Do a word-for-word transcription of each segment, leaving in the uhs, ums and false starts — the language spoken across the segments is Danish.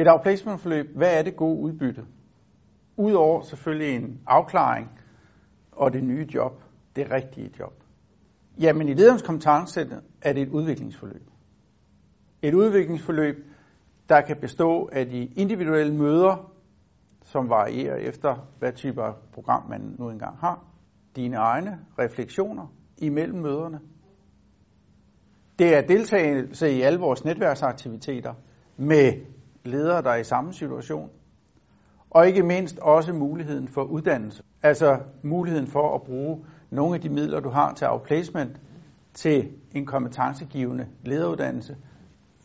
Et outplacementforløb, hvad er det gode udbytte? Udover selvfølgelig en afklaring og det nye job, det rigtige job. Jamen i lederens kompetencecenter er det et udviklingsforløb. Et udviklingsforløb, der kan bestå af de individuelle møder, som varierer efter, hvad type program man nu engang har. Dine egne refleksioner imellem møderne. Det er deltagelse i alle vores netværksaktiviteter med ledere, der er i samme situation. Og ikke mindst også muligheden for uddannelse. Altså muligheden for at bruge nogle af de midler, du har til outplacement, til en kompetencegivende lederuddannelse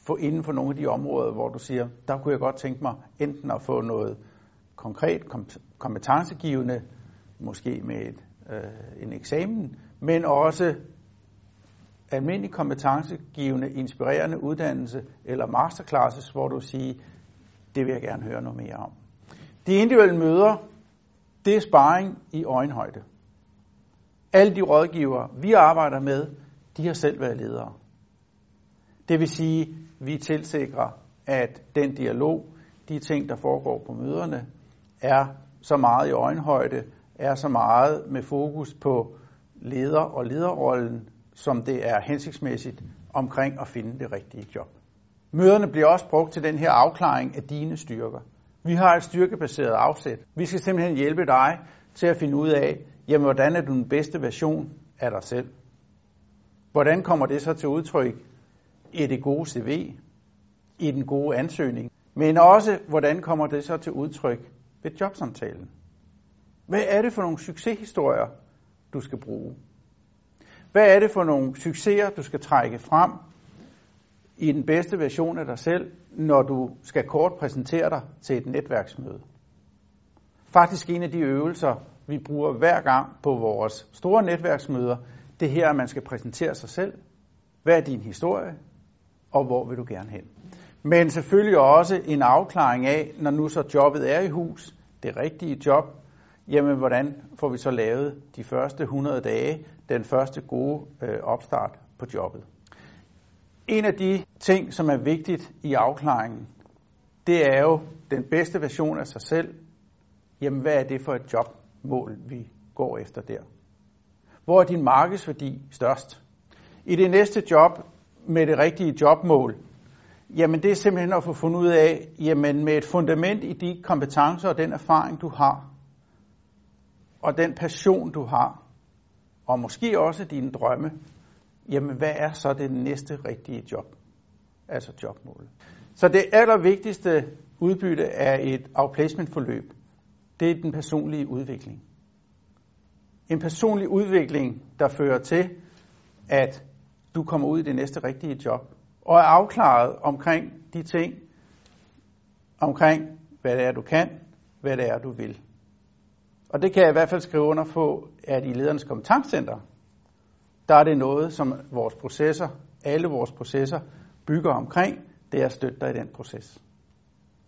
for inden for nogle af de områder, hvor du siger, der kunne jeg godt tænke mig enten at få noget konkret kompetencegivende, måske med et, øh, en eksamen, men også almindelig kompetencegivende, inspirerende uddannelse eller masterclasses, hvor du siger, det vil jeg gerne høre noget mere om. De individuelle møder, det er sparring i øjenhøjde. Alle de rådgivere, vi arbejder med, de har selv været ledere. Det vil sige, vi tilsikrer, at den dialog, de ting, der foregår på møderne, er så meget i øjenhøjde, er så meget med fokus på leder og lederrollen, som det er hensigtsmæssigt omkring at finde det rigtige job. Møderne bliver også brugt til den her afklaring af dine styrker. Vi har et styrkebaseret afsæt. Vi skal simpelthen hjælpe dig til at finde ud af, jamen, hvordan er du den bedste version af dig selv? Hvordan kommer det så til udtryk i det gode C V, i den gode ansøgning? Men også, hvordan kommer det så til udtryk ved jobsamtalen? Hvad er det for nogle succeshistorier, du skal bruge? Hvad er det for nogle succeser, du skal trække frem i den bedste version af dig selv, når du skal kort præsentere dig til et netværksmøde? Faktisk en af de øvelser, vi bruger hver gang på vores store netværksmøder, det her, at man skal præsentere sig selv. Hvad er din historie, og hvor vil du gerne hen? Men selvfølgelig også en afklaring af, når nu så jobbet er i hus, det rigtige job, jamen hvordan får vi så lavet de første hundrede dage, den første gode øh, opstart på jobbet. En af de ting, som er vigtigt i afklaringen, det er jo den bedste version af sig selv. Jamen hvad er det for et jobmål, vi går efter der? Hvor er din markedsværdi størst? I det næste job med det rigtige jobmål, jamen det er simpelthen at få fundet ud af, jamen med et fundament i de kompetencer og den erfaring, du har, og den passion, du har, og måske også dine drømme, jamen hvad er så det næste rigtige job? Altså jobmålet. Så det allervigtigste udbytte af et outplacementforløb, det er den personlige udvikling. En personlig udvikling, der fører til, at du kommer ud i det næste rigtige job, og er afklaret omkring de ting, omkring hvad det er, du kan, hvad det er, du vil. Og det kan jeg i hvert fald skrive under på, at i ledernes kompetencecenter, der er det noget, som vores processer, alle vores processer bygger omkring, det er at støtte dig i den proces.